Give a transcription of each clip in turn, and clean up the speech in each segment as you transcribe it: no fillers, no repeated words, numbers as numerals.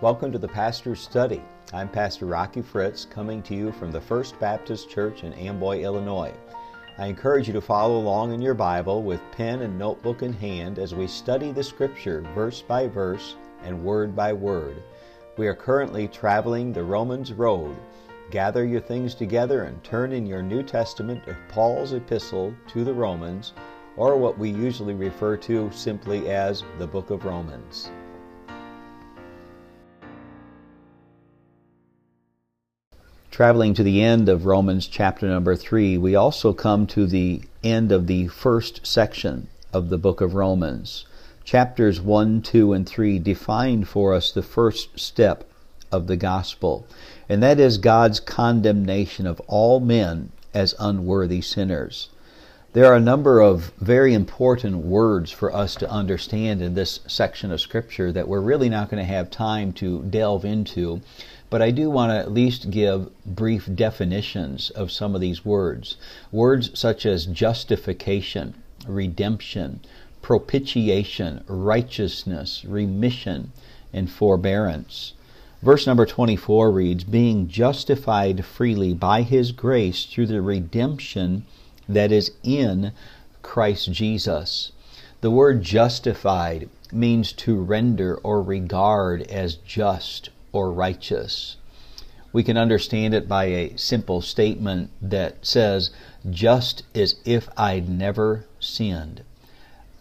Welcome to the Pastor's Study. I'm Pastor Rocky Fritz, coming to you from the First Baptist Church in Amboy, Illinois. I encourage you to follow along in your Bible with pen and notebook in hand as we study the Scripture verse by verse and word by word. We are currently traveling the Romans road. Gather your things together and turn in your New Testament to Paul's epistle to the Romans, or what we usually refer to simply as the Book of Romans. Traveling to the end of Romans chapter number 3, we also come to the end of the first section of the book of Romans. Chapters 1, 2, and 3 define for us the first step of the gospel, and that is God's condemnation of all men as unworthy sinners. There are a number of very important words for us to understand in this section of Scripture that we're really not going to have time to delve into. But I do want to at least give brief definitions of some of these words. Words such as justification, redemption, propitiation, righteousness, remission, and forbearance. Verse number 24 reads, "Being justified freely by His grace through the redemption that is in Christ Jesus." The word justified means to render or regard as just or righteous. We can understand it by a simple statement that says, just as if I'd never sinned.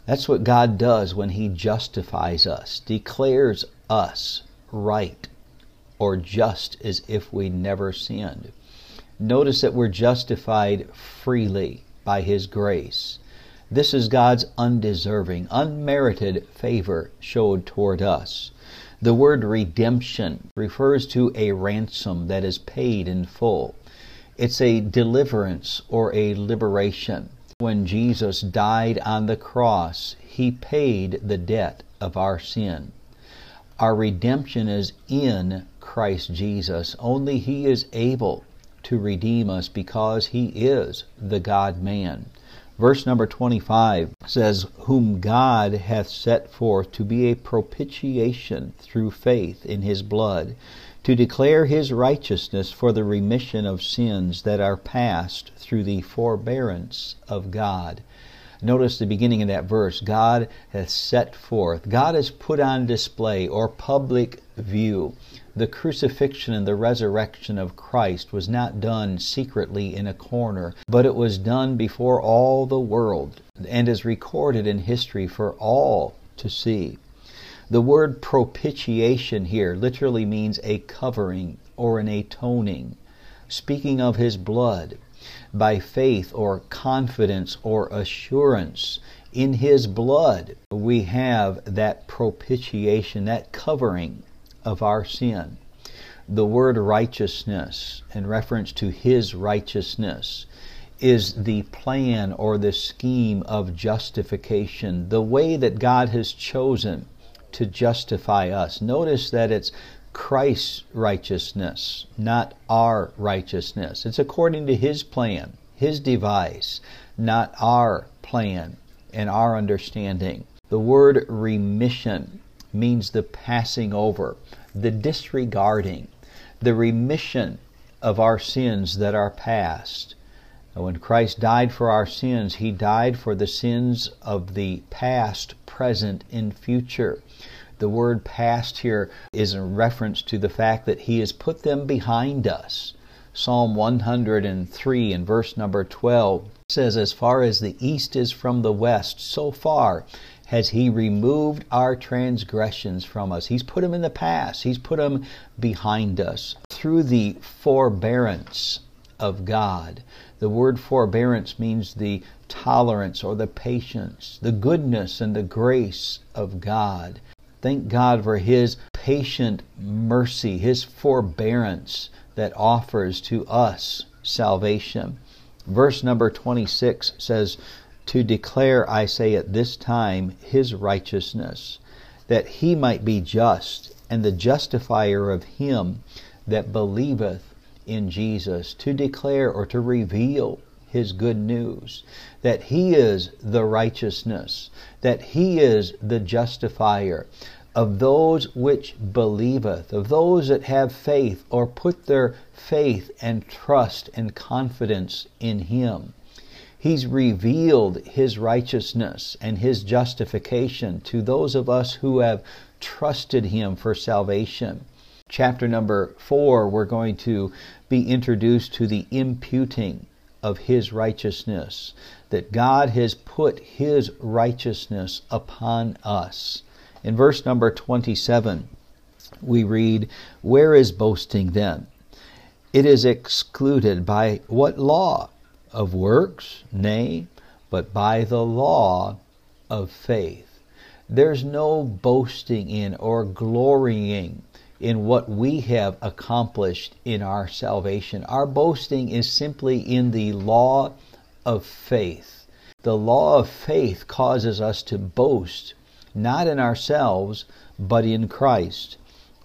That's what God does when He justifies us, declares us right or just as if we never sinned. Notice that we're justified freely by His grace. This is God's undeserving, unmerited favor showed toward us. The word redemption refers to a ransom that is paid in full. It's a deliverance or a liberation. When Jesus died on the cross, He paid the debt of our sin. Our redemption is in Christ Jesus. Only He is able to redeem us because He is the God-man. Verse number 25 says, "Whom God hath set forth to be a propitiation through faith in His blood, to declare His righteousness for the remission of sins that are past through the forbearance of God." Notice the beginning of that verse, God hath set forth. God has put on display or public view. The crucifixion and the resurrection of Christ was not done secretly in a corner, but it was done before all the world and is recorded in history for all to see. The word propitiation here literally means a covering or an atoning, speaking of His blood. By faith or confidence or assurance in His blood, we have that propitiation, that covering of our sin. The word righteousness, in reference to His righteousness, is the plan or the scheme of justification, the way that God has chosen to justify us. Notice that it's Christ's righteousness, not our righteousness. It's according to His plan, His device, not our plan and our understanding. The word remission means the passing over, the disregarding, the remission of our sins that are past. When Christ died for our sins, He died for the sins of the past, present, and future. The word past here is in reference to the fact that He has put them behind us. Psalm 103 and verse number 12 says, "As far as the east is from the west, so far has He removed our transgressions from us." He's put them in the past. He's put them behind us. Through the forbearance of God. The word forbearance means the tolerance or the patience, the goodness and the grace of God. Thank God for His patient mercy, His forbearance that offers to us salvation. Verse number 26 says, "To declare, I say at this time, His righteousness, that He might be just, and the justifier of him that believeth in Jesus." To declare or to reveal His good news, that He is the righteousness, that He is the justifier of those which believeth, of those that have faith or put their faith and trust and confidence in Him. He's revealed His righteousness and His justification to those of us who have trusted Him for salvation. Chapter number 4, we're going to be introduced to the imputing of His righteousness, that God has put His righteousness upon us. In verse number 27, we read, "Where is boasting then? It is excluded by what law? Of works? Nay, but by the law of faith." There's no boasting in or glorying in what we have accomplished in our salvation. Our boasting is simply in the law of faith. The law of faith causes us to boast not in ourselves, but in Christ.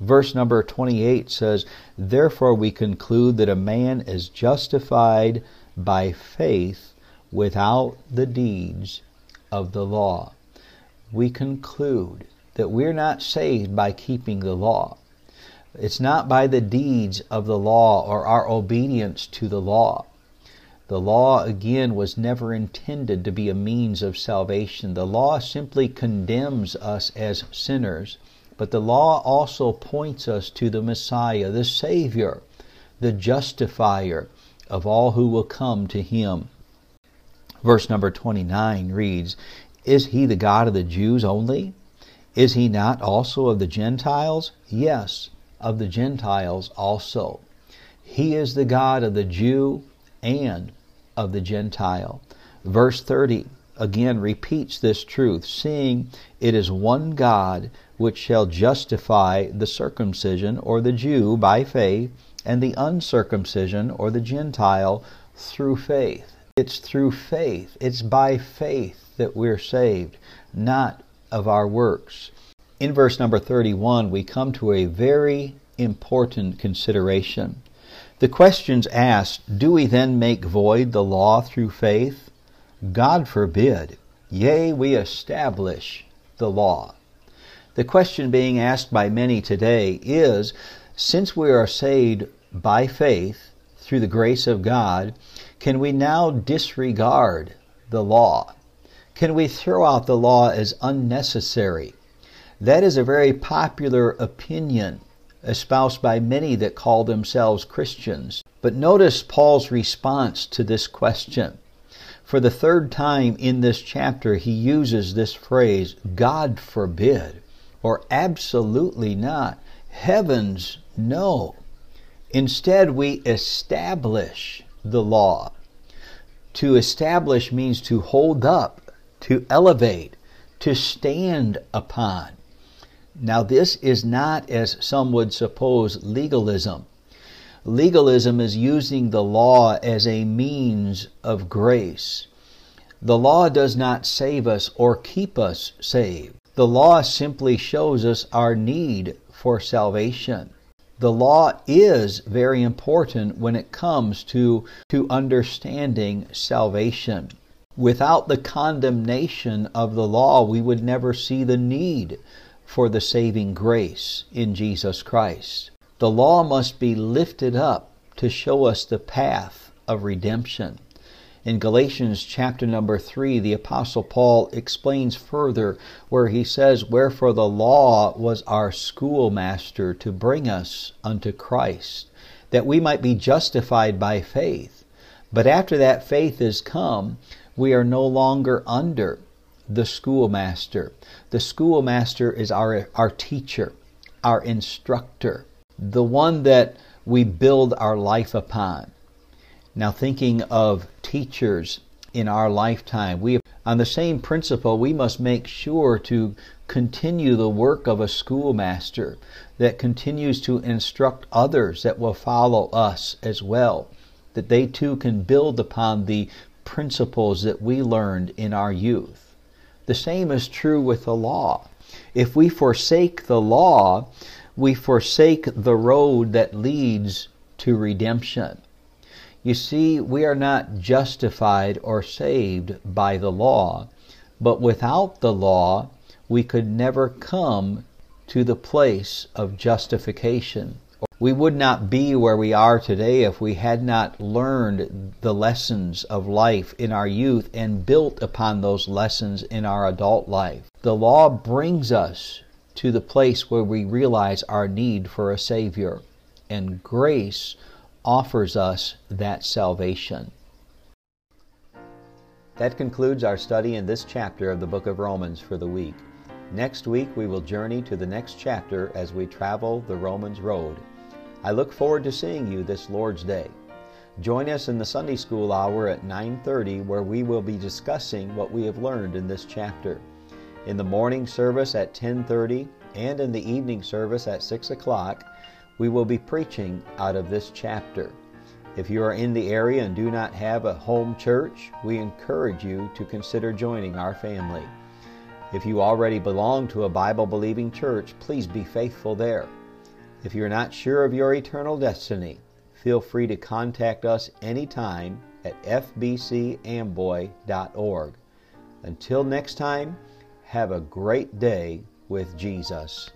Verse number 28 says, "Therefore we conclude that a man is justified by faith without the deeds of the law." We conclude that we're not saved by keeping the law. It's not by the deeds of the law or our obedience to the law. The law, again, was never intended to be a means of salvation. The law simply condemns us as sinners, but the law also points us to the Messiah, the Savior, the justifier of all who will come to Him. Verse number 29 reads, "Is He the God of the Jews only? Is He not also of the Gentiles? Yes, of the Gentiles also." He is the God of the Jew and of the Gentile. Verse 30 again repeats this truth, "Seeing it is one God which shall justify the circumcision or the Jew by faith and the uncircumcision or the Gentile through faith." It's through faith, it's by faith that we're saved, not of our works. In verse number 31, we come to a very important consideration. The question's asked, "Do we then make void the law through faith? God forbid. Yea, we establish the law." The question being asked by many today is, since we are saved by faith through the grace of God, can we now disregard the law? Can we throw out the law as unnecessary? That is a very popular opinion espoused by many that call themselves Christians. But notice Paul's response to this question. For the third time in this chapter, he uses this phrase, "God forbid," or "absolutely not," "heavens no." Instead, we establish the law. To establish means to hold up, to elevate, to stand upon. Now, this is not, as some would suppose, legalism. Legalism is using the law as a means of grace. The law does not save us or keep us saved. The law simply shows us our need for salvation. The law is very important when it comes to understanding salvation. Without the condemnation of the law, we would never see the need for the saving grace in Jesus Christ. The law must be lifted up to show us the path of redemption. In Galatians chapter number 3, the Apostle Paul explains further where he says, "Wherefore the law was our schoolmaster to bring us unto Christ, that we might be justified by faith. But after that faith is come, we are no longer under the schoolmaster." The schoolmaster is our teacher, our instructor, the one that we build our life upon. Now, thinking of teachers in our lifetime, we, on the same principle, we must make sure to continue the work of a schoolmaster that continues to instruct others that will follow us as well, that they too can build upon the principles that we learned in our youth. The same is true with the law. If we forsake the law, we forsake the road that leads to redemption. You see, we are not justified or saved by the law, but without the law, we could never come to the place of justification. We would not be where we are today if we had not learned the lessons of life in our youth and built upon those lessons in our adult life. The law brings us to the place where we realize our need for a Savior, and grace offers us that salvation. That concludes our study in this chapter of the book of Romans for the week. Next week, we will journey to the next chapter as we travel the Romans road. I look forward to seeing you this Lord's Day. Join us in the Sunday School Hour at 9:30, where we will be discussing what we have learned in this chapter. In the morning service at 10:30 and in the evening service at 6 o'clock, we will be preaching out of this chapter. If you are in the area and do not have a home church, we encourage you to consider joining our family. If you already belong to a Bible-believing church, please be faithful there. If you're not sure of your eternal destiny, feel free to contact us anytime at fbcamboy.org. Until next time, have a great day with Jesus.